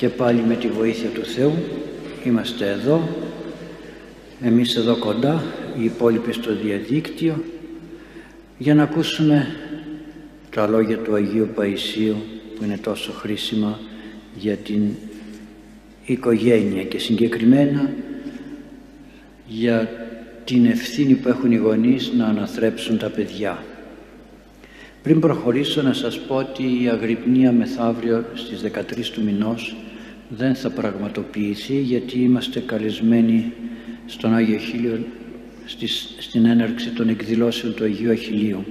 και πάλι με τη βοήθεια του Θεού είμαστε εδώ, εμείς εδώ κοντά, οι υπόλοιποι στο διαδίκτυο, για να ακούσουμε τα λόγια του Αγίου Παΐσιου που είναι τόσο χρήσιμα για την οικογένεια και συγκεκριμένα για την ευθύνη που έχουν οι γονείς να αναθρέψουν τα παιδιά. Πριν προχωρήσω να σας πω ότι η αγρυπνία μεθαύριο στις 13 του μηνός δεν θα πραγματοποιηθεί, γιατί είμαστε καλεσμένοι στον Άγιο Αχίλλιο στην έναρξη των εκδηλώσεων του Αγίου Αχιλλίου.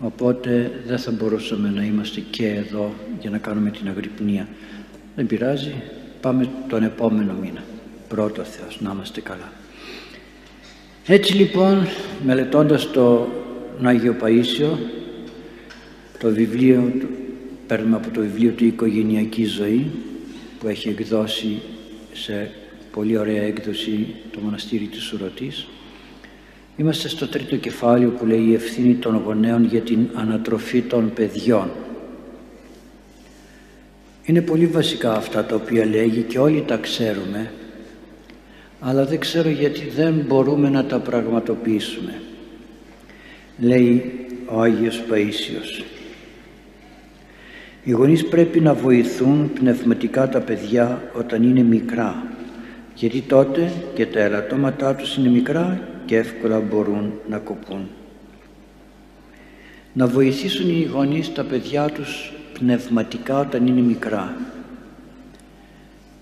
Οπότε δεν θα μπορούσαμε να είμαστε και εδώ για να κάνουμε την αγρυπνία. Δεν πειράζει, πάμε τον επόμενο μήνα. Πρώτο Θεός, να είμαστε καλά. Έτσι λοιπόν, μελετώντας τον Άγιο Παΐσιο, το βιβλίο, παίρνουμε από το βιβλίο του «Οικογενειακή ζωή» που έχει εκδώσει σε πολύ ωραία έκδοση το Μοναστήρι της Σουρωτής. Είμαστε στο τρίτο κεφάλαιο που λέει «Η ευθύνη των γονέων για την ανατροφή των παιδιών». Είναι πολύ βασικά αυτά τα οποία λέγει και όλοι τα ξέρουμε, αλλά δεν ξέρω γιατί δεν μπορούμε να τα πραγματοποιήσουμε. Λέει ο Άγιος Παΐσιος: οι γονείς πρέπει να βοηθούν πνευματικά τα παιδιά όταν είναι μικρά, γιατί τότε και τα ελαττώματά τους είναι μικρά και εύκολα μπορούν να κοπούν. Να βοηθήσουν οι γονείς τα παιδιά τους πνευματικά όταν είναι μικρά.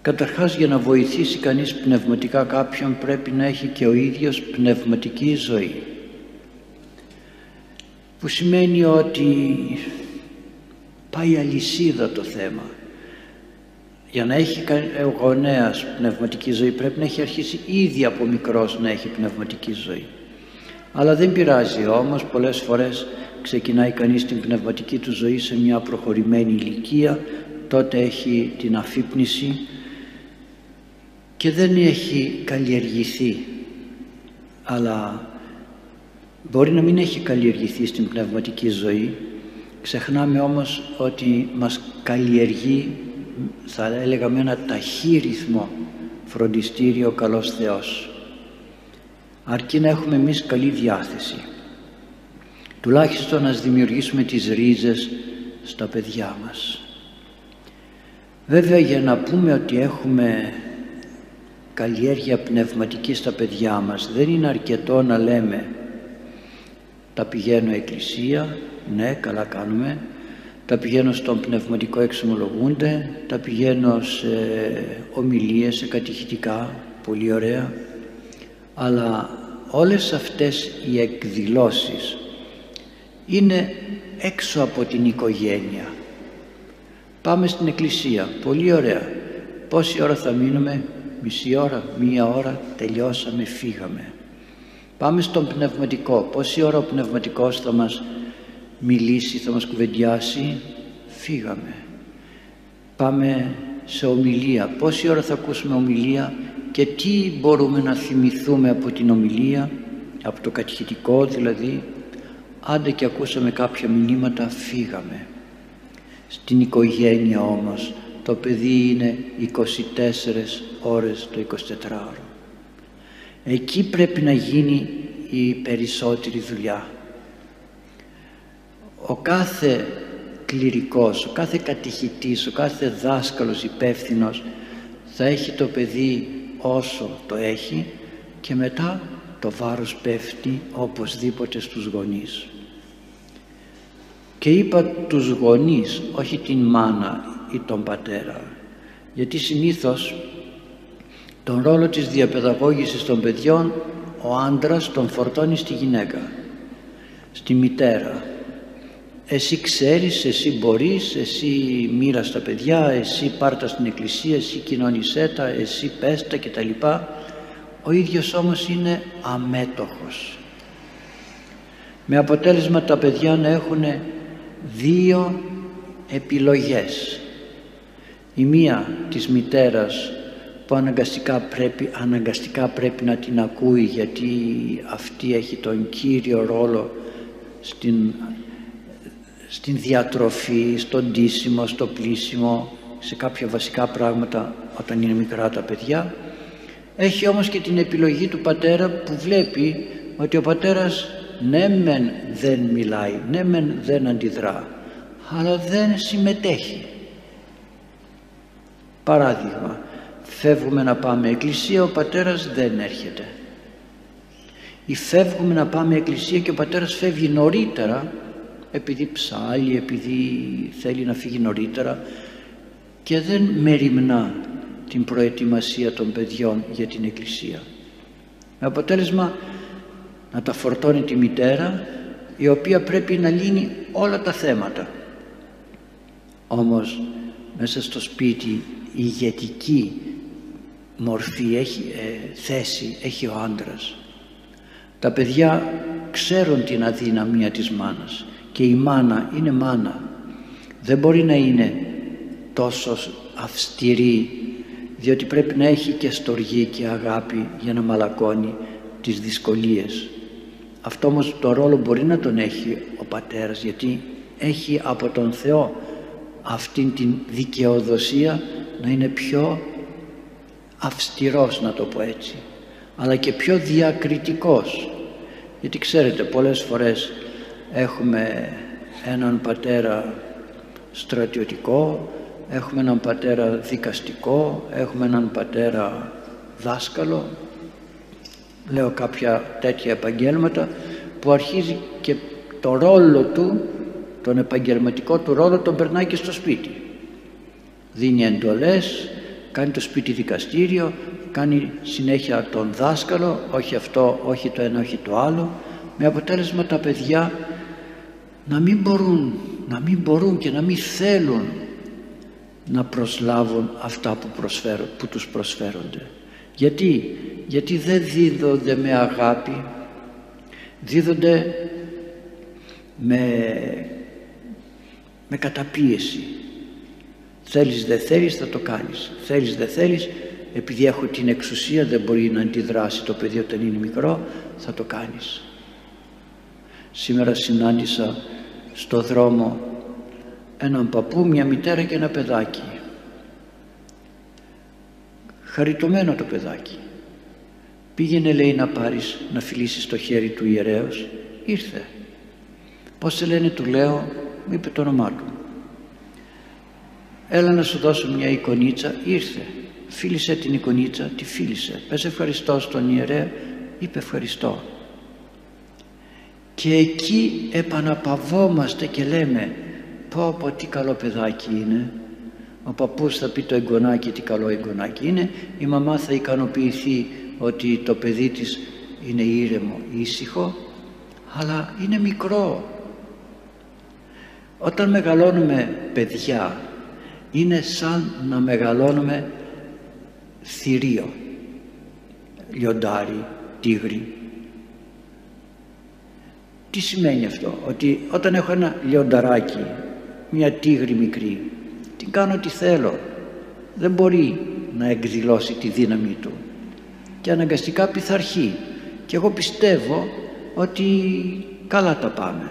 Καταρχάς, για να βοηθήσει κανείς πνευματικά κάποιον πρέπει να έχει και ο ίδιος πνευματική ζωή, που σημαίνει ότι πάει αλυσίδα το θέμα. Για να έχει ο γονέας πνευματική ζωή πρέπει να έχει αρχίσει ήδη από μικρός να έχει πνευματική ζωή. Αλλά δεν πειράζει όμως, πολλές φορές ξεκινάει κανείς την πνευματική του ζωή σε μια προχωρημένη ηλικία, τότε έχει την αφύπνιση και δεν έχει καλλιεργηθεί. Αλλά μπορεί να μην έχει καλλιεργηθεί στην πνευματική ζωή, ξεχνάμε όμως ότι μας καλλιεργεί, θα έλεγα, με ένα ταχύ ρυθμό φροντιστήριο καλός Θεός, αρκεί να έχουμε εμείς καλή διάθεση, τουλάχιστον να δημιουργήσουμε τις ρίζες στα παιδιά μας. Βέβαια, για να πούμε ότι έχουμε καλλιέργεια πνευματική στα παιδιά μας δεν είναι αρκετό να λέμε τα πηγαίνω εκκλησία, ναι, καλά κάνουμε, τα πηγαίνω στον πνευματικό εξομολογούνται, τα πηγαίνω σε ομιλίες, σε κατηχητικά, πολύ ωραία, αλλά όλες αυτές οι εκδηλώσεις είναι έξω από την οικογένεια. Πάμε στην εκκλησία, πολύ ωραία, πόση ώρα θα μείνουμε, μισή ώρα, μία ώρα, τελειώσαμε, φύγαμε. Πάμε στον πνευματικό, πόση ώρα ο πνευματικός θα μας μιλήσει, θα μας κουβεντιάσει, φύγαμε. Πάμε σε ομιλία, πόση ώρα θα ακούσουμε ομιλία και τι μπορούμε να θυμηθούμε από την ομιλία, από το κατηχητικό δηλαδή, άντε και ακούσαμε κάποια μηνύματα, φύγαμε. Στην οικογένεια όμως το παιδί είναι 24 ώρες το 24ωρο. Εκεί πρέπει να γίνει η περισσότερη δουλειά. Ο κάθε κληρικός, ο κάθε κατηχητής, ο κάθε δάσκαλος υπεύθυνος θα έχει το παιδί όσο το έχει και μετά το βάρος πέφτει οπωσδήποτε στους γονείς. Και είπα τους γονείς, όχι την μάνα ή τον πατέρα, γιατί συνήθως τον ρόλο της διαπαιδαγώγησης των παιδιών ο άντρας τον φορτώνει στη γυναίκα, στη μητέρα. Εσύ ξέρεις, εσύ μπορείς, εσύ μοίρα στα παιδιά, εσύ πάρτα στην εκκλησία, εσύ κοινώνησέ τα, εσύ πέστα κτλ. Ο ίδιος όμως είναι αμέτωχος, με αποτέλεσμα τα παιδιά να έχουν δύο επιλογές. Η μία της μητέρας που αναγκαστικά πρέπει να την ακούει, γιατί αυτή έχει τον κύριο ρόλο στην διατροφή, στον ντύσιμο, στο πλύσιμο, σε κάποια βασικά πράγματα όταν είναι μικρά τα παιδιά. Έχει όμως και την επιλογή του πατέρα που βλέπει ότι ο πατέρας ναι μεν δεν μιλάει, ναι μεν δεν αντιδρά, αλλά δεν συμμετέχει. Παράδειγμα, φεύγουμε να πάμε εκκλησία, ο πατέρας δεν έρχεται. Ή φεύγουμε να πάμε εκκλησία και ο πατέρας φεύγει νωρίτερα, επειδή ψάλλει, επειδή θέλει να φύγει νωρίτερα, και δεν μεριμνά την προετοιμασία των παιδιών για την εκκλησία. Με αποτέλεσμα να τα φορτώνει τη μητέρα, η οποία πρέπει να λύνει όλα τα θέματα. Όμως μέσα στο σπίτι ηγετική μορφή έχει, θέση έχει ο άντρας. Τα παιδιά ξέρουν την αδυναμία της μάνας και η μάνα είναι μάνα. Δεν μπορεί να είναι τόσο αυστηρή, διότι πρέπει να έχει και στοργή και αγάπη για να μαλακώνει τις δυσκολίες. Αυτό όμως το ρόλο μπορεί να τον έχει ο πατέρας, γιατί έχει από τον Θεό αυτήν την δικαιοδοσία να είναι πιο αυστηρός, να το πω έτσι, αλλά και πιο διακριτικός. Γιατί ξέρετε, πολλές φορές έχουμε έναν πατέρα στρατιωτικό, έχουμε έναν πατέρα δικαστικό, έχουμε έναν πατέρα δάσκαλο, λέω κάποια τέτοια επαγγέλματα, που αρχίζει και το ρόλο του, τον επαγγελματικό του ρόλο, τον περνάει και στο σπίτι. Δίνει εντολές, κάνει το σπίτι δικαστήριο, κάνει συνέχεια τον δάσκαλο, όχι αυτό, όχι το ένα, όχι το άλλο, με αποτέλεσμα τα παιδιά να μην μπορούν και να μην θέλουν να προσλάβουν αυτά που τους προσφέρονται. Γιατί δεν δίδονται με αγάπη, δίδονται με καταπίεση. Θέλεις δεν θέλεις θα το κάνεις, θέλεις δεν θέλεις, επειδή έχω την εξουσία δεν μπορεί να αντιδράσει το παιδί όταν είναι μικρό, θα το κάνεις. Σήμερα συνάντησα στο δρόμο έναν παππού, μια μητέρα και ένα παιδάκι. Χαριτωμένο το παιδάκι. Πήγαινε, λέει, να φιλήσεις το χέρι του ιερέως. Ήρθε. Πώς σε λένε, του λέω, μου είπε το όνομά του. Έλα να σου δώσω μια εικονίτσα. Ήρθε. Φίλησε την εικονίτσα, τη φίλησε. Πες ευχαριστώ στον ιερέα. Είπε ευχαριστώ. Και εκεί επαναπαυόμαστε και λέμε, πω πω τι καλό παιδάκι είναι. Ο παππούς θα πει το εγγονάκι τι καλό εγγονάκι είναι, η μαμά θα ικανοποιηθεί ότι το παιδί της είναι ήρεμο, ήσυχο, αλλά είναι μικρό. Όταν μεγαλώνουμε παιδιά, είναι σαν να μεγαλώνουμε θηρίο, λιοντάρι, τίγρη. Τι σημαίνει αυτό? Ότι όταν έχω ένα λιονταράκι, μια τίγρη μικρή, την κάνω ό,τι θέλω, δεν μπορεί να εκδηλώσει τη δύναμη του και αναγκαστικά πειθαρχεί, και εγώ πιστεύω ότι καλά τα πάμε.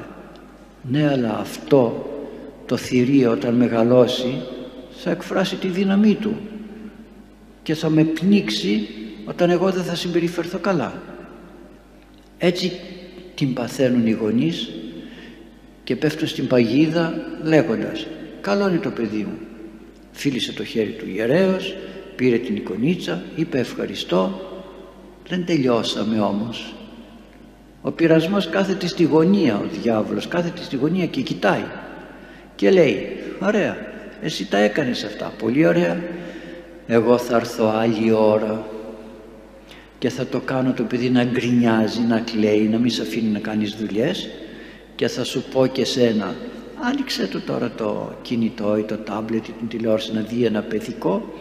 Ναι, αλλά αυτό το θηρίο όταν μεγαλώσει θα εκφράσει τη δύναμή του και θα με πνίξει όταν εγώ δεν θα συμπεριφερθώ καλά. Έτσι την παθαίνουν οι γονείς και πέφτουν στην παγίδα λέγοντας, καλό είναι το παιδί μου, φίλησε το χέρι του ιερέως, πήρε την εικονίτσα, είπε ευχαριστώ. Δεν τελειώσαμε όμως. Ο πειρασμός κάθεται στη γωνία, ο διάβολος κάθεται στη γωνία και κοιτάει και λέει, ωραία, εσύ τα έκανες αυτά, πολύ ωραία, εγώ θα έρθω άλλη ώρα και θα το κάνω το παιδί να γκρινιάζει, να κλαίει, να μην σε αφήνει να κάνεις δουλειές, και θα σου πω και σένα, άνοιξε του τώρα το κινητό ή το τάμπλετ ή την τηλεόραση να δει ένα παιδικό,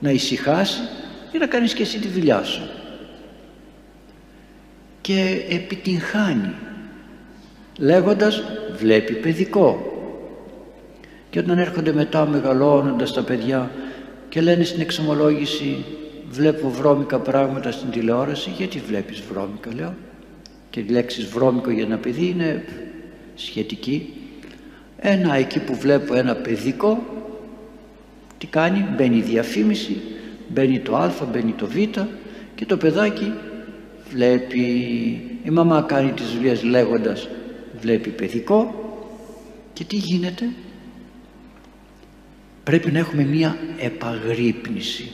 να ησυχάσει ή να κάνεις και εσύ τη δουλειά σου. Και επιτυγχάνει λέγοντας, βλέπει παιδικό. Και όταν έρχονται μετά μεγαλώνοντας τα παιδιά και λένε στην εξομολόγηση, βλέπω βρώμικα πράγματα στην τηλεόραση. Γιατί βλέπεις βρώμικα, λέω, και οι λέξεις βρώμικο για ένα παιδί είναι σχετική. Εκεί που βλέπω ένα παιδικό, Τι κάνει? Μπαίνει η διαφήμιση, μπαίνει το α, μπαίνει το β και το παιδάκι βλέπει. Η μαμά κάνει τις δουλειές λέγοντας, βλέπει παιδικό. Και τι γίνεται? Πρέπει να έχουμε μία επαγρύπνηση.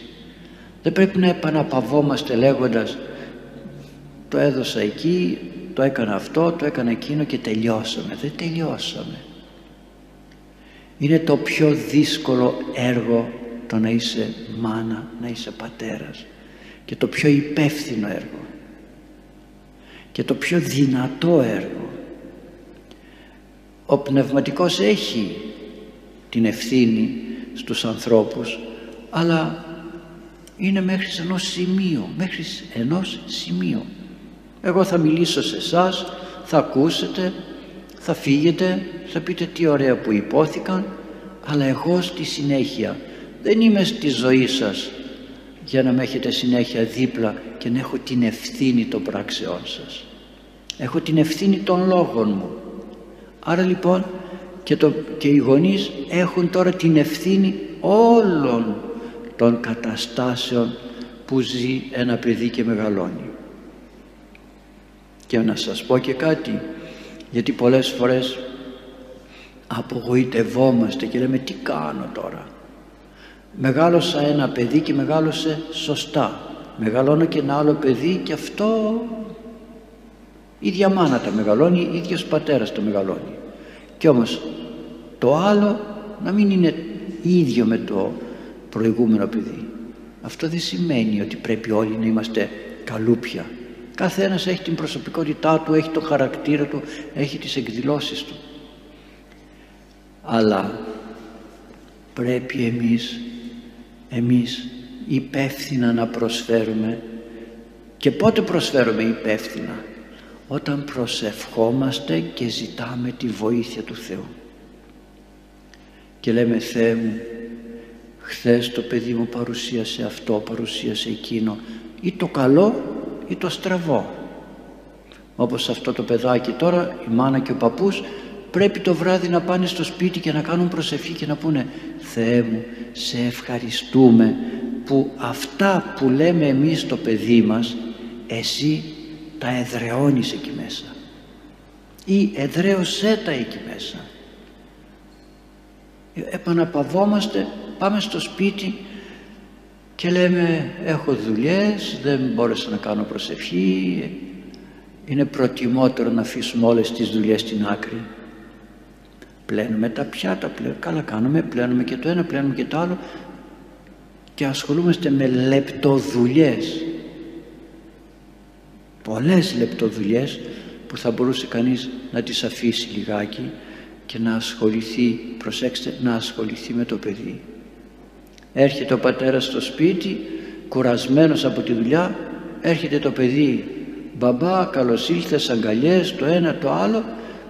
Δεν πρέπει να επαναπαυόμαστε λέγοντας το έδωσα εκεί, το έκανα αυτό, το έκανα εκείνο και τελειώσαμε. Δεν τελειώσαμε. Είναι το πιο δύσκολο έργο το να είσαι μάνα, να είσαι πατέρας, και το πιο υπεύθυνο έργο και το πιο δυνατό έργο. Ο πνευματικός έχει την ευθύνη στους ανθρώπους, αλλά είναι μέχρι ενός σημείου, μέχρι ενός σημείου. Εγώ θα μιλήσω σε εσάς, θα ακούσετε, θα φύγετε, θα πείτε τι ωραία που υπόθηκαν, αλλά εγώ στη συνέχεια δεν είμαι στη ζωή σας για να με έχετε συνέχεια δίπλα και να έχω την ευθύνη των πράξεών σας. Έχω την ευθύνη των λόγων μου. Άρα λοιπόν και οι γονείς έχουν τώρα την ευθύνη όλων των καταστάσεων που ζει ένα παιδί και μεγαλώνει. Και να σας πω και κάτι, γιατί πολλές φορές απογοητευόμαστε και λέμε τι κάνω τώρα. Μεγάλωσα ένα παιδί και μεγάλωσε σωστά. Μεγαλώνω και ένα άλλο παιδί και αυτό η ίδια μάνα τα μεγαλώνει, ο ίδιος πατέρας το μεγαλώνει. Κι όμως το άλλο να μην είναι ίδιο με το προηγούμενο παιδί. Αυτό δεν σημαίνει ότι πρέπει όλοι να είμαστε καλούπια. Κάθε ένας έχει την προσωπικότητά του, έχει το χαρακτήρα του, έχει τις εκδηλώσεις του. Αλλά πρέπει εμείς υπεύθυνα να προσφέρουμε. Και πότε προσφέρουμε υπεύθυνα? Όταν προσευχόμαστε και ζητάμε τη βοήθεια του Θεού και λέμε Θεέ μου, χθες το παιδί μου παρουσίασε αυτό, παρουσίασε εκείνο, ή το καλό ή το στραβό. Όπως αυτό το παιδάκι τώρα, η μάνα και ο παππούς πρέπει το βράδυ να πάνε στο σπίτι και να κάνουν προσευχή και να πούνε Θεέ μου, σε ευχαριστούμε που αυτά που λέμε εμείς στο παιδί μας εσύ τα εδραιώνεις εκεί μέσα, ή εδραίωσέ τα εκεί μέσα. Επαναπαυόμαστε, πάμε στο σπίτι και λέμε έχω δουλειές, δεν μπόρεσα να κάνω προσευχή, είναι προτιμότερο να αφήσουμε όλες τις δουλειές στην άκρη. Πλένουμε τα πιάτα, καλά κάνουμε, πλένουμε και το ένα, πλένουμε και το άλλο και ασχολούμαστε με λεπτοδουλειές. Πολλές λεπτοδουλειές που θα μπορούσε κανείς να τις αφήσει λιγάκι και να ασχοληθεί, προσέξτε, να ασχοληθεί με το παιδί. Έρχεται ο πατέρας στο σπίτι, κουρασμένος από τη δουλειά, έρχεται το παιδί, μπαμπά καλώς ήλθες, αγκαλιές, το ένα το άλλο,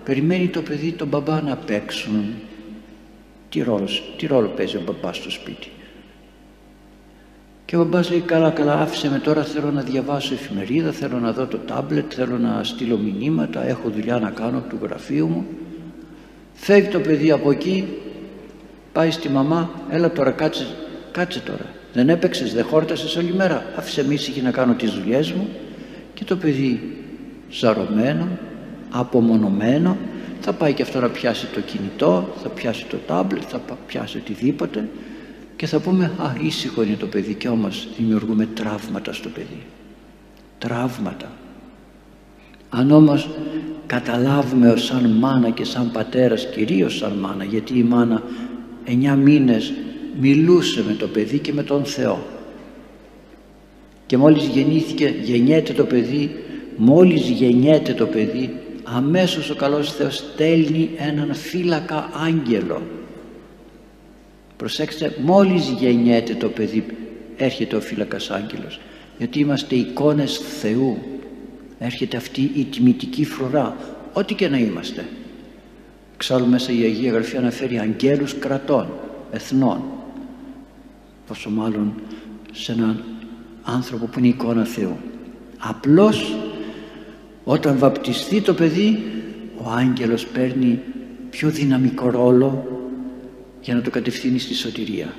περιμένει το παιδί τον μπαμπά να παίξουν. Τι ρόλο παίζει ο μπαμπάς στο σπίτι? Και ο μπαμπάς λέει καλά άφησε με τώρα, θέλω να διαβάσω εφημερίδα, θέλω να δω το τάμπλετ, θέλω να στείλω μηνύματα, έχω δουλειά να κάνω του γραφείου μου. Φεύγει το παιδί από εκεί, πάει στη μαμά, έλα τώρα κάτσε τώρα, δεν έπαιξες, δεν χόρτασες όλη μέρα, άφησε με ήσυχη να κάνω τις δουλειές μου. Και το παιδί σαρωμένο, απομονωμένο, θα πάει και αυτό να πιάσει το κινητό, θα πιάσει το τάμπλετ, θα πιάσει οτιδήποτε. Και θα πούμε, α, ήσυχο είναι το παιδί, και όμως δημιουργούμε τραύματα στο παιδί. Τραύματα. Αν όμως καταλάβουμε ως σαν μάνα και σαν πατέρας, κυρίως σαν μάνα, γιατί η μάνα 9 μήνες μιλούσε με το παιδί και με τον Θεό. Και μόλις γεννιέται το παιδί, αμέσως ο καλός Θεός στέλνει έναν φύλακα άγγελο. Προσέξτε, μόλις γεννιέται το παιδί έρχεται ο φύλακας άγγελος, γιατί είμαστε εικόνες Θεού. Έρχεται αυτή η τιμητική φρουρά, ό,τι και να είμαστε. Εξάλλου μέσα η Αγία Γραφή αναφέρει αγγέλους κρατών, εθνών, πόσο μάλλον σε έναν άνθρωπο που είναι εικόνα Θεού. Απλώς όταν βαπτιστεί το παιδί, ο άγγελος παίρνει πιο δυναμικό ρόλο για να το κατευθύνει στη σωτηρία.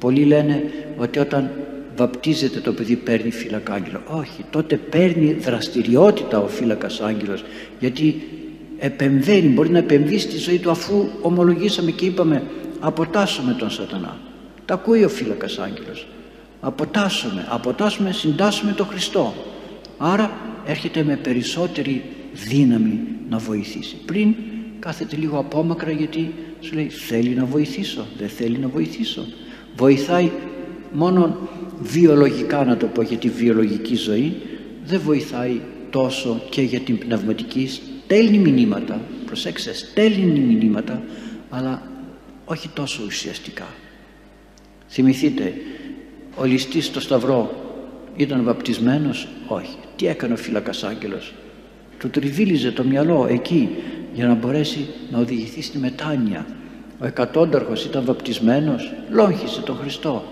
Πολλοί λένε ότι όταν βαπτίζεται το παιδί παίρνει φύλακα-άγγελο. Όχι, τότε παίρνει δραστηριότητα ο φύλακας-άγγελος, γιατί επεμβαίνει, μπορεί να επεμβεί στη ζωή του, αφού ομολογήσαμε και είπαμε αποτάσσουμε τον σατανά. Τα ακούει ο φύλακας-άγγελος. Αποτάσσουμε, αποτάσσουμε, συντάσσουμε τον Χριστό. Άρα έρχεται με περισσότερη δύναμη να βοηθήσει. Πριν κάθεται λίγο απόμακρα, γιατί σου λέει θέλει να βοηθήσω, δεν θέλει να βοηθήσω. Βοηθάει μόνο βιολογικά, να το πω, για τη βιολογική ζωή, δεν βοηθάει τόσο και για την πνευματική. Στέλνει μηνύματα, προσέξτε, στέλνει μηνύματα, αλλά όχι τόσο ουσιαστικά. Θυμηθείτε, ο ληστής στο σταυρό ήταν βαπτισμένος? Όχι. Τι έκανε ο φύλακας άγγελος? Του τριβίλιζε το μυαλό εκεί για να μπορέσει να οδηγηθεί στη μετάνοια. Ο εκατόνταρχος ήταν βαπτισμένος, λόγχισε τον Χριστό.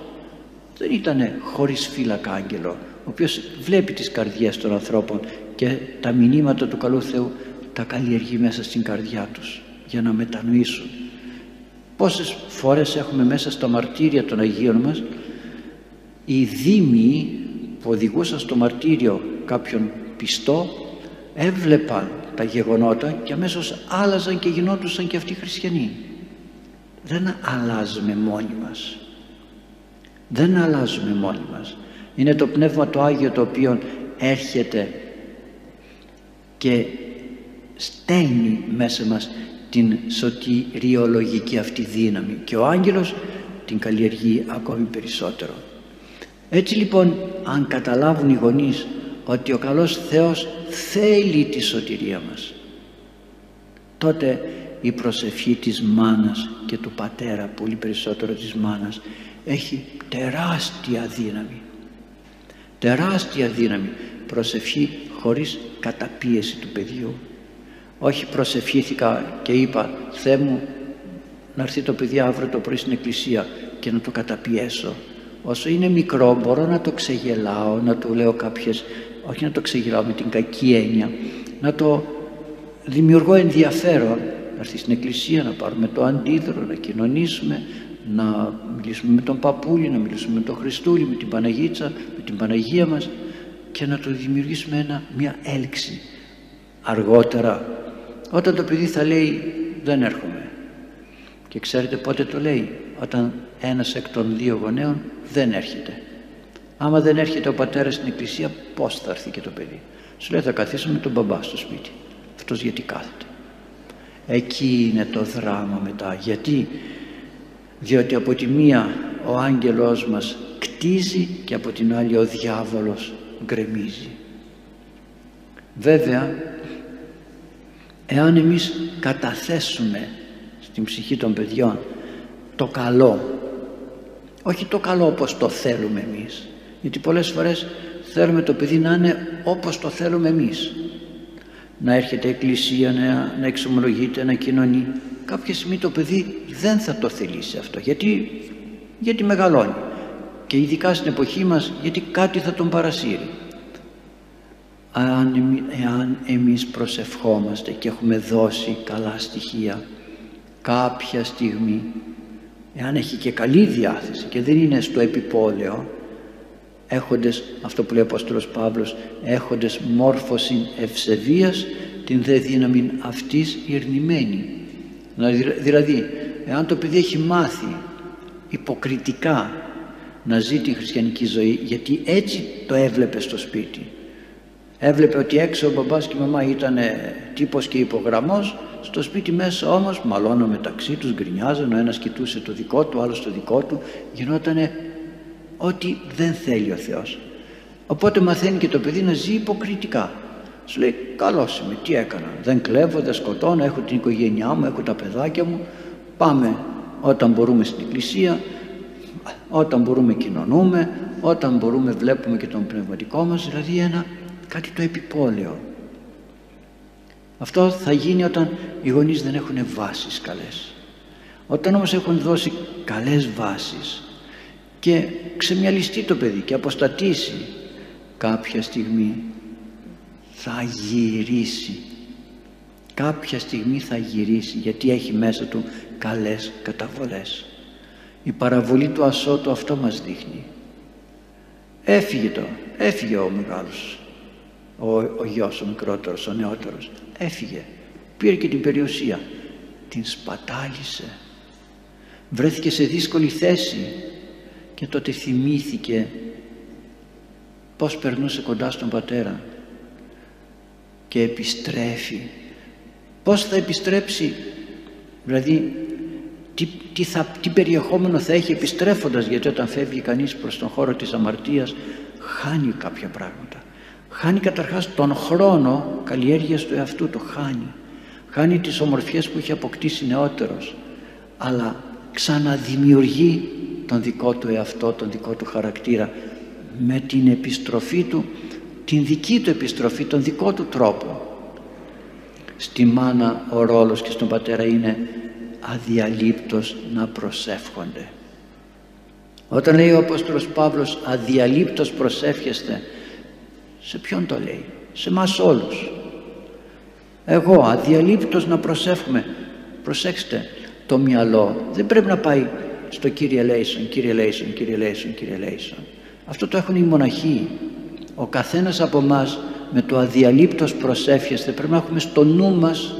Δεν ήταν χωρίς φύλακα άγγελο, ο οποίος βλέπει τις καρδιές των ανθρώπων και τα μηνύματα του καλού Θεού τα καλλιεργεί μέσα στην καρδιά τους για να μετανοήσουν. Πόσες φορές έχουμε μέσα στα μαρτύρια των Αγίων μας οι δήμοι που οδηγούσαν στο μαρτύριο κάποιον πιστό, έβλεπαν τα γεγονότα και αμέσως άλλαζαν και γινόντουσαν και αυτοί χριστιανοί. Δεν αλλάζουμε μόνοι μας. Δεν αλλάζουμε μόνοι μας. Είναι το Πνεύμα το Άγιο το οποίο έρχεται και στέλνει μέσα μας την σωτηριολογική αυτή δύναμη, και ο άγγελος την καλλιεργεί ακόμη περισσότερο. Έτσι λοιπόν, αν καταλάβουν οι γονείς ότι ο καλός Θεός θέλει τη σωτηρία μας, τότε η προσευχή της μάνας και του πατέρα, πολύ περισσότερο της μάνας, έχει τεράστια δύναμη. Τεράστια δύναμη. Προσευχή χωρίς καταπίεση του παιδιού. Όχι προσευχήθηκα και είπα Θεέ μου να έρθει το παιδί αύριο το πρωί στην εκκλησία και να το καταπιέσω. Όσο είναι μικρό μπορώ να το ξεγελάω, να του λέω κάποιες, όχι να το ξεγελάω με την κακή έννοια, να το δημιουργώ ενδιαφέρον, να έρθει στην εκκλησία, να πάρουμε το αντίδρο, να κοινωνήσουμε, να μιλήσουμε με τον παππούλη, να μιλήσουμε με τον Χριστούλη, με την Παναγίτσα, με την Παναγία μας, και να του δημιουργήσουμε μια έλξη. Αργότερα, όταν το παιδί θα λέει δεν έρχομαι, και ξέρετε πότε το λέει? Όταν ένας εκ των δύο γονέων δεν έρχεται. Άμα δεν έρχεται ο πατέρας στην εκκλησία, πώς θα έρθει και το παιδί? Σου λέει θα καθίσω με τον μπαμπά στο σπίτι. Αυτός γιατί κάθεται? Εκεί είναι το δράμα μετά. Γιατί? Διότι από τη μία ο άγγελός μας κτίζει και από την άλλη ο διάβολος γκρεμίζει. Βέβαια, εάν εμείς καταθέσουμε στην ψυχή των παιδιών το καλό, όχι το καλό όπως το θέλουμε εμείς, γιατί πολλές φορές θέλουμε το παιδί να είναι όπως το θέλουμε εμείς, να έρχεται η εκκλησία, να εξομολογείται, να κοινωνεί. Κάποια στιγμή το παιδί δεν θα το θελήσει αυτό, γιατί μεγαλώνει, και ειδικά στην εποχή μας, γιατί κάτι θα τον παρασύρει. Εάν εμείς προσευχόμαστε και έχουμε δώσει καλά στοιχεία, κάποια στιγμή, εάν έχει και καλή διάθεση και δεν είναι στο επιπόλαιο, έχοντες, αυτό που λέει ο Απόστολος Παύλος, έχοντες μόρφωση ευσεβίας, την δε δύναμη αυτής ειρνημένη. Δηλαδή, εάν το παιδί έχει μάθει υποκριτικά να ζει την χριστιανική ζωή, γιατί έτσι το έβλεπε στο σπίτι. Έβλεπε ότι έξω ο μπαμπάς και η μαμά ήταν τύπος και υπογραμμός, στο σπίτι μέσα όμως μαλώνω μεταξύ τους, γκρινιάζαν, ο ένας κοιτούσε το δικό του, ο άλλος το δικό του, γινότανε ό,τι δεν θέλει ο Θεός. Οπότε μαθαίνει και το παιδί να ζει υποκριτικά. Σου λέει καλός είμαι, τι έκανα, δεν κλέβω, δεν σκοτώνω, έχω την οικογένειά μου, έχω τα παιδάκια μου, πάμε όταν μπορούμε στην εκκλησία, όταν μπορούμε κοινωνούμε, όταν μπορούμε βλέπουμε και τον πνευματικό μας, δηλαδή κάτι το επιπόλαιο. Αυτό θα γίνει όταν οι γονείς δεν έχουν βάσεις καλές. Όταν όμως έχουν δώσει καλές βάσεις και ξεμυαλιστεί το παιδί και αποστατήσει, κάποια στιγμή θα γυρίσει. Κάποια στιγμή θα γυρίσει, γιατί έχει μέσα του καλές καταβολές. Η παραβολή του Ασώτου αυτό μας δείχνει. Έφυγε ο μεγάλος, ο γιος, ο μικρότερος, ο νεότερος. Έφυγε, πήρε και την περιουσία, την σπατάλησε. Βρέθηκε σε δύσκολη θέση και τότε θυμήθηκε πώς περνούσε κοντά στον πατέρα και επιστρέφει. Πώς θα επιστρέψει, δηλαδή τι περιεχόμενο θα έχει επιστρέφοντας, γιατί όταν φεύγει κανείς προς τον χώρο της αμαρτίας χάνει κάποια πράγματα. Χάνει καταρχάς τον χρόνο καλλιέργειας του εαυτού, το χάνει. Χάνει τις ομορφιές που είχε αποκτήσει νεότερος, αλλά ξαναδημιουργεί τον δικό του εαυτό, τον δικό του χαρακτήρα με την επιστροφή του, την δική του επιστροφή, τον δικό του τρόπο. Στη μάνα ο ρόλος και στον πατέρα είναι αδιαλείπτος να προσεύχονται. Όταν λέει ο Απόστολος Παύλος αδιαλείπτος προσεύχεστε, σε ποιον το λέει? Σε μας όλους. Εγώ αδιαλείπτος να προσεύχουμε. Προσέξτε, το μυαλό δεν πρέπει να πάει στο Κύριε Λέησον, Κύριε Λέησον, Κύριε Λέησον, Κύριε Λέησον. Αυτό το έχουν οι μοναχοί. Ο καθένας από μας με το αδιαλείπτος προσεύχεστε πρέπει να έχουμε στο νου μας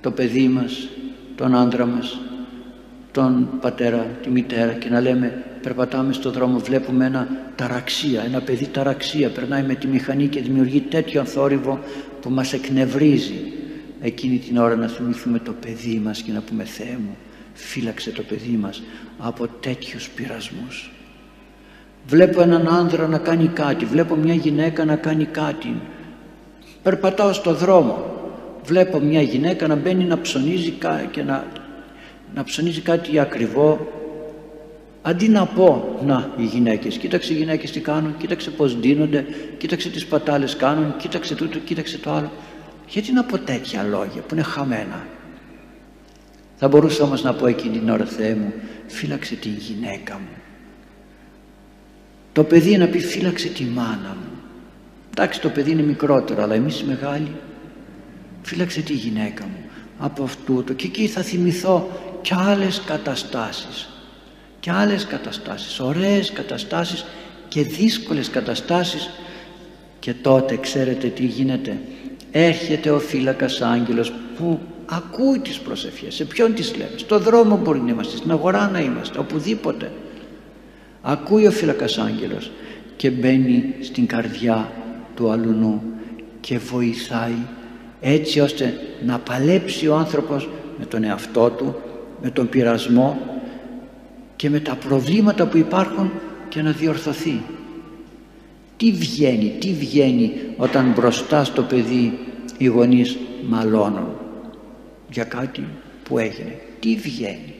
το παιδί μας, τον άντρα μας, τον πατέρα, τη μητέρα, και να λέμε, περπατάμε στον δρόμο, βλέπουμε ένα παιδί ταραξία, περνάει με τη μηχανή και δημιουργεί τέτοιον θόρυβο που μας εκνευρίζει. Εκείνη την ώρα να θυμηθούμε το παιδί μας και να πούμε, Θεέ μου, φύλαξε το παιδί μας από τέτοιους πειρασμούς. Βλέπω έναν άνδρα να κάνει κάτι, βλέπω μια γυναίκα να κάνει κάτι, περπατάω στον δρόμο, βλέπω μια γυναίκα να μπαίνει να ψωνίζει και να ψωνίζει κάτι ακριβό. Αντί να πω, να, οι γυναίκες, κοίταξε οι γυναίκες τι κάνουν, κοίταξε πως ντύνονται, κοίταξε τις πατάλες κάνουν, κοίταξε τούτο, κοίταξε το άλλο. Γιατί να πω τέτοια λόγια που είναι χαμένα? Θα μπορούσα όμως να πω εκείνη την ώρα, Θεέ μου, φύλαξε τη γυναίκα μου. Το παιδί να πει, φύλαξε τη μάνα μου. Εντάξει, το παιδί είναι μικρότερο, αλλά εμείς οι μεγάλοι, φύλαξε τη γυναίκα μου από αυτού. Και εκεί θα θυμηθώ και άλλες καταστάσεις. Και άλλες καταστάσεις, ωραίες καταστάσεις και δύσκολες καταστάσεις. Και τότε ξέρετε τι γίνεται? Έρχεται ο φύλακας άγγελος που ακούει τις προσευχές. Σε ποιον τις λέμε? Στον δρόμο μπορεί να είμαστε, στην αγορά να είμαστε, οπουδήποτε. Ακούει ο φύλακας άγγελος και μπαίνει στην καρδιά του αλουνού και βοηθάει, έτσι ώστε να παλέψει ο άνθρωπος με τον εαυτό του, με τον πειρασμό και με τα προβλήματα που υπάρχουν και να διορθωθεί. Τι βγαίνει όταν μπροστά στο παιδί οι γονείς μαλώνουν για κάτι που έγινε? Τι βγαίνει?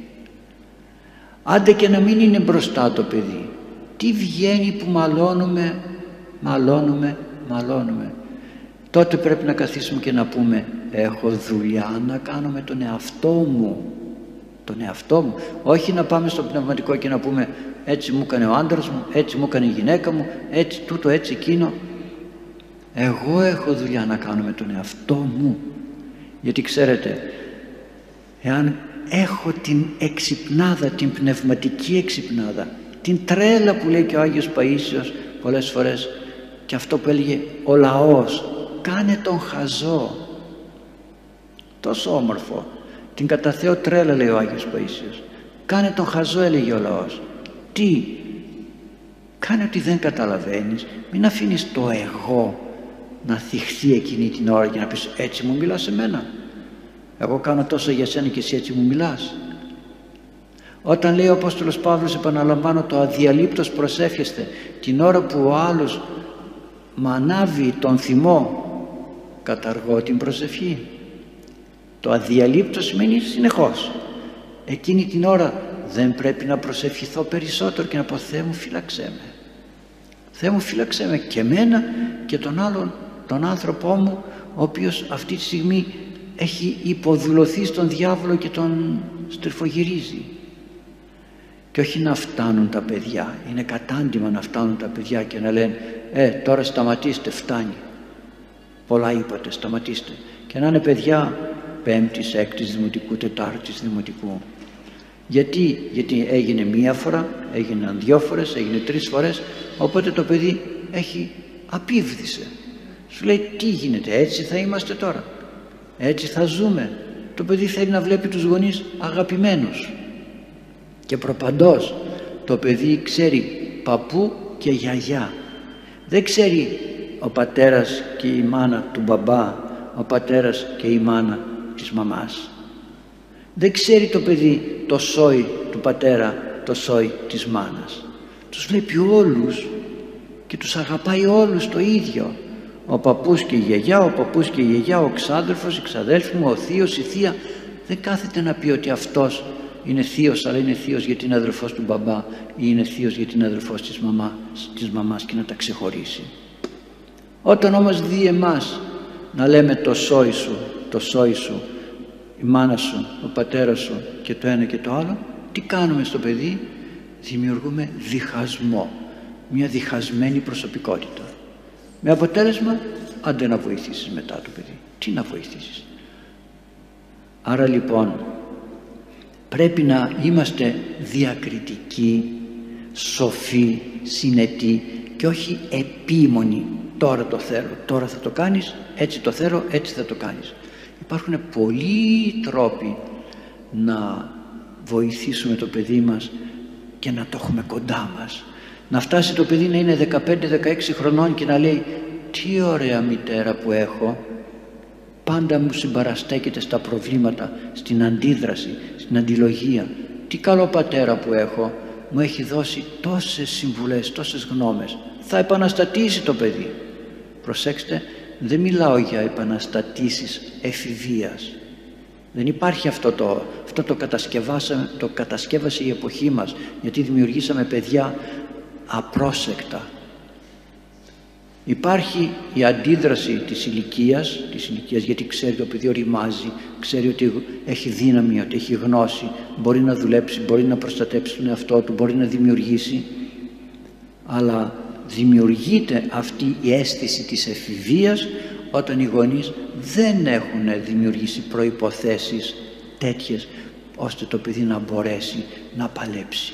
Άντε και να μην είναι μπροστά το παιδί, τι βγαίνει που μαλώνουμε? Τότε πρέπει να καθίσουμε και να πούμε, έχω δουλειά να κάνω με τον εαυτό μου. Τον εαυτό μου, όχι να πάμε στο πνευματικό και να πούμε, έτσι μου έκανε ο άντρας μου, έτσι μου έκανε η γυναίκα μου, έτσι τούτο, έτσι εκείνο. Εγώ έχω δουλειά να κάνω με τον εαυτό μου, γιατί ξέρετε, εάν έχω την εξυπνάδα, την πνευματική εξυπνάδα, την τρέλα που λέει και ο Άγιος Παΐσιος πολλές φορές, και αυτό που έλεγε ο λαός, κάνε τον χαζό, τόσο όμορφο. Την κατά Θεό τρέλα λέει ο Άγιος Παΐσιος. Κάνε τον χαζό, έλεγε ο λαός. Τι? Κάνε ότι δεν καταλαβαίνεις. Μην αφήνεις το εγώ να θυχθεί εκείνη την ώρα και να πεις, έτσι μου μιλάς εμένα? Εγώ κάνω τόσο για σένα και εσύ έτσι μου μιλάς? Όταν λέει ο Απόστολος Παύλος, επαναλαμβάνω, το αδιαλείπτος προσεύχεστε, την ώρα που ο άλλος μανάβει τον θυμό, καταργώ την προσευχή. Το αδιαλείπτο σημαίνει συνεχώς. Εκείνη την ώρα δεν πρέπει να προσευχηθώ περισσότερο και να πω, Θεέ μου φύλαξέ με. Θεέ μου φύλαξέ με και εμένα και τον άλλον, τον άνθρωπό μου, ο οποίος αυτή τη στιγμή έχει υποδουλωθεί στον διάβολο και τον στριφογυρίζει. Και όχι να φτάνουν τα παιδιά, είναι κατάντημα να φτάνουν τα παιδιά και να λένε, τώρα σταματήστε, φτάνει. Πολλά είπατε, σταματήστε. Και να είναι παιδιά 5ης, 6ης Δημοτικού, 4ης Δημοτικού, Γιατί έγινε μία φορά, έγιναν δυο φορές, έγινε τρεις φορές, οπότε το παιδί έχει απίβδησε. Σου λέει τι γίνεται, έτσι θα είμαστε τώρα, έτσι θα ζούμε. Το παιδί θέλει να βλέπει τους γονείς αγαπημένους και προπαντός. Το παιδί ξέρει παππού και γιαγιά, δεν ξέρει ο πατέρας και η μάνα του μπαμπά, ο πατέρας και η μάνα της μαμάς. Δεν ξέρει το παιδί το σόι του πατέρα, το σόι της μάνας. Τους βλέπει όλους και τους αγαπάει όλους το ίδιο. Ο παππούς και η γιαγιά, ο παππούς και η γιαγιά, ο ξάδελφος, η ξαδέλφη μου, ο θείος, η θεία. Δεν κάθεται να πει ότι αυτός είναι θείος, αλλά είναι θείος γιατί είναι αδερφός του μπαμπά ή είναι θείος γιατί είναι αδερφός της μαμάς και να τα ξεχωρίσει. Όταν όμως δει εμάς να λέμε το σόι σου, το σόι σου, η μάνα σου, ο πατέρας σου και το ένα και το άλλο, τι κάνουμε στο παιδί? Δημιουργούμε διχασμό, μια διχασμένη προσωπικότητα, με αποτέλεσμα άντε να βοηθήσεις μετά το παιδί, τι να βοηθήσεις? Άρα λοιπόν πρέπει να είμαστε διακριτικοί, σοφοί, συνετοί και όχι επίμονοι. Τώρα το θέλω, τώρα θα το κάνεις, έτσι το θέλω, έτσι θα το κάνεις. Υπάρχουν πολλοί τρόποι να βοηθήσουμε το παιδί μας και να το έχουμε κοντά μας. Να φτάσει το παιδί να είναι 15-16 χρονών και να λέει τι ωραία μητέρα που έχω, πάντα μου συμπαραστέκεται στα προβλήματα, στην αντίδραση, στην αντιλογία. Τι καλό πατέρα που έχω, μου έχει δώσει τόσες συμβουλές, τόσες γνώμες. Θα επαναστατήσει το παιδί. Προσέξτε, δεν μιλάω για επαναστατήσεις εφηβείας. Δεν υπάρχει αυτό το κατασκευάσαμε, το κατασκεύασε η εποχή μας, γιατί δημιουργήσαμε παιδιά απρόσεκτα. Υπάρχει η αντίδραση της ηλικίας, γιατί ξέρει το παιδί οριμάζει, ξέρει ότι έχει δύναμη, ότι έχει γνώση, μπορεί να δουλέψει, μπορεί να προστατέψει τον εαυτό του, μπορεί να δημιουργήσει, αλλά δημιουργείται αυτή η αίσθηση της εφηβείας όταν οι γονείς δεν έχουν δημιουργήσει προϋποθέσεις τέτοιες ώστε το παιδί να μπορέσει να παλέψει.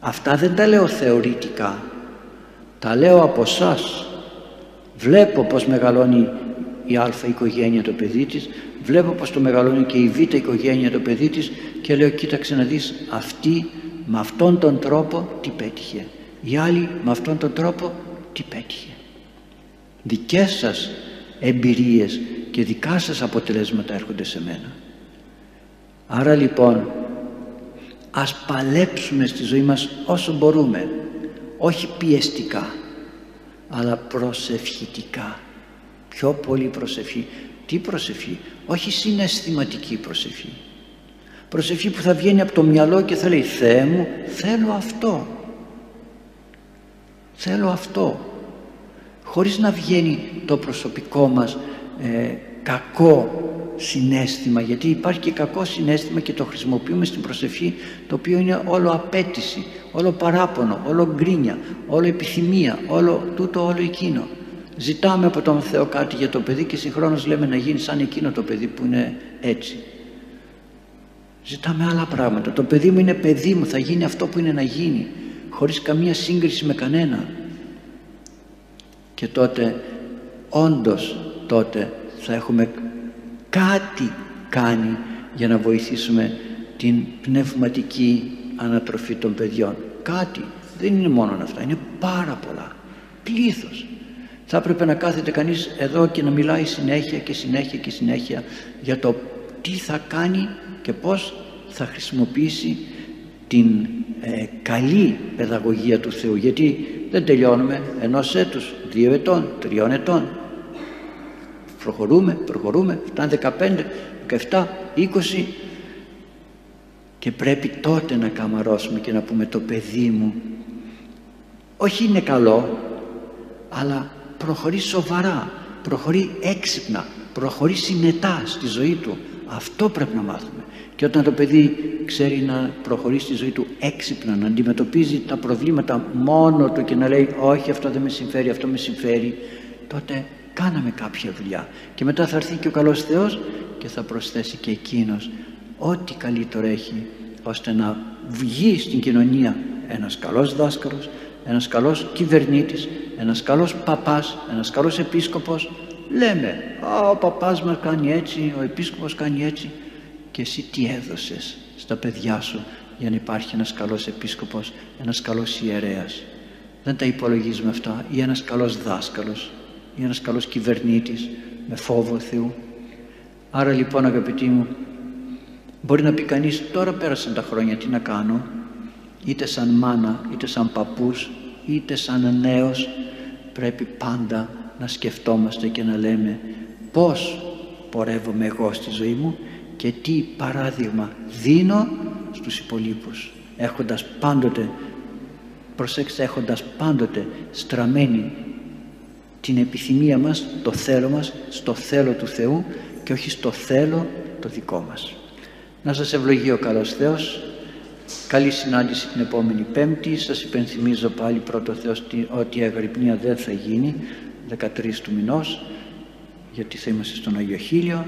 Αυτά δεν τα λέω θεωρητικά, τα λέω από εσάς. Βλέπω πως μεγαλώνει η α οικογένεια το παιδί της, βλέπω πως το μεγαλώνει και η β οικογένεια το παιδί της και λέω κοίταξε να δεις, αυτή με αυτόν τον τρόπο τι πέτυχε, οι άλλοι με αυτόν τον τρόπο τι πέτυχε. Δικές σας εμπειρίες και δικά σας αποτελέσματα έρχονται σε μένα. Άρα λοιπόν ας παλέψουμε στη ζωή μας όσο μπορούμε, όχι πιεστικά αλλά προσευχητικά, πιο πολύ προσευχή. Τι προσευχή? Όχι συναισθηματική προσευχή, προσευχή που θα βγαίνει από το μυαλό και θα λέει Θεέ μου θέλω αυτό, θέλω αυτό, χωρίς να βγαίνει το προσωπικό μας κακό συναίσθημα, γιατί υπάρχει και κακό συναίσθημα και το χρησιμοποιούμε στην προσευχή, το οποίο είναι όλο απέτηση, όλο παράπονο, όλο γκρίνια, όλο επιθυμία, όλο τούτο, όλο εκείνο. Ζητάμε από τον Θεό κάτι για το παιδί και συγχρόνως λέμε να γίνει σαν εκείνο το παιδί που είναι έτσι. Ζητάμε άλλα πράγματα, το παιδί μου είναι παιδί μου, θα γίνει αυτό που είναι να γίνει, χωρίς καμία σύγκριση με κανένα. Και τότε, όντως τότε θα έχουμε κάτι κάνει για να βοηθήσουμε την πνευματική ανατροφή των παιδιών. Κάτι, δεν είναι μόνο αυτά, είναι πάρα πολλά, πλήθος. Θα έπρεπε να κάθεται κανείς εδώ και να μιλάει συνέχεια και συνέχεια και συνέχεια για το τι θα κάνει και πώς θα χρησιμοποιήσει την καλή παιδαγωγία του Θεού, γιατί δεν τελειώνουμε 1 έτους, 2 ετών, 3 ετών, προχωρούμε, φτάνει 15, 17, 20 και πρέπει τότε να καμαρώσουμε και να πούμε το παιδί μου όχι είναι καλό, αλλά προχωρεί σοβαρά, προχωρεί έξυπνα, προχωρεί συνετά στη ζωή του. Αυτό πρέπει να μάθουμε. Και όταν το παιδί ξέρει να προχωρεί στη ζωή του έξυπνα, να αντιμετωπίζει τα προβλήματα μόνο του και να λέει όχι αυτό δεν με συμφέρει, αυτό με συμφέρει, τότε κάναμε κάποια δουλειά. Και μετά θα έρθει και ο καλός Θεός και θα προσθέσει και εκείνος ό,τι καλύτερο έχει ώστε να βγει στην κοινωνία ένας καλός δάσκαλος, ένας καλός κυβερνήτης, ένας καλός παπάς, ένας καλός επίσκοπος. Λέμε, ο παπάς μας κάνει έτσι, ο επίσκοπος κάνει έτσι. Και εσύ τι έδωσες στα παιδιά σου για να υπάρχει ένας καλός επίσκοπος, ένας καλός ιερέας? Δεν τα υπολογίζουμε αυτά. Ή ένας καλός δάσκαλος, ή ένας καλός κυβερνήτης με φόβο Θεού. Άρα λοιπόν, αγαπητοί μου, μπορεί να πει κανείς, τώρα πέρασαν τα χρόνια, τι να κάνω? Είτε σαν μάνα, είτε σαν παππούς, είτε σαν νέος, πρέπει πάντα να σκεφτόμαστε και να λέμε πώς πορεύομαι εγώ στη ζωή μου και τι παράδειγμα δίνω στους υπολείπους, έχοντας πάντοτε, προσέξτε, έχοντας πάντοτε στραμμένη την επιθυμία μας, το θέλω μας, στο θέλω του Θεού και όχι στο θέλω το δικό μας. Να σας ευλογεί ο καλός Θεός. Καλή συνάντηση την επόμενη Πέμπτη. Σας υπενθυμίζω πάλι πρώτο Θεός ότι η αγρυπνία δεν θα γίνει 13 του μηνός, γιατί θα είμαστε στον Άγιο Αχίλλιο,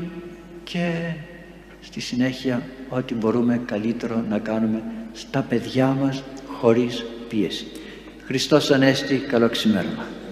και στη συνέχεια ό,τι μπορούμε καλύτερο να κάνουμε στα παιδιά μας χωρίς πίεση. Χριστός Ανέστη, καλό ξημέρωμα.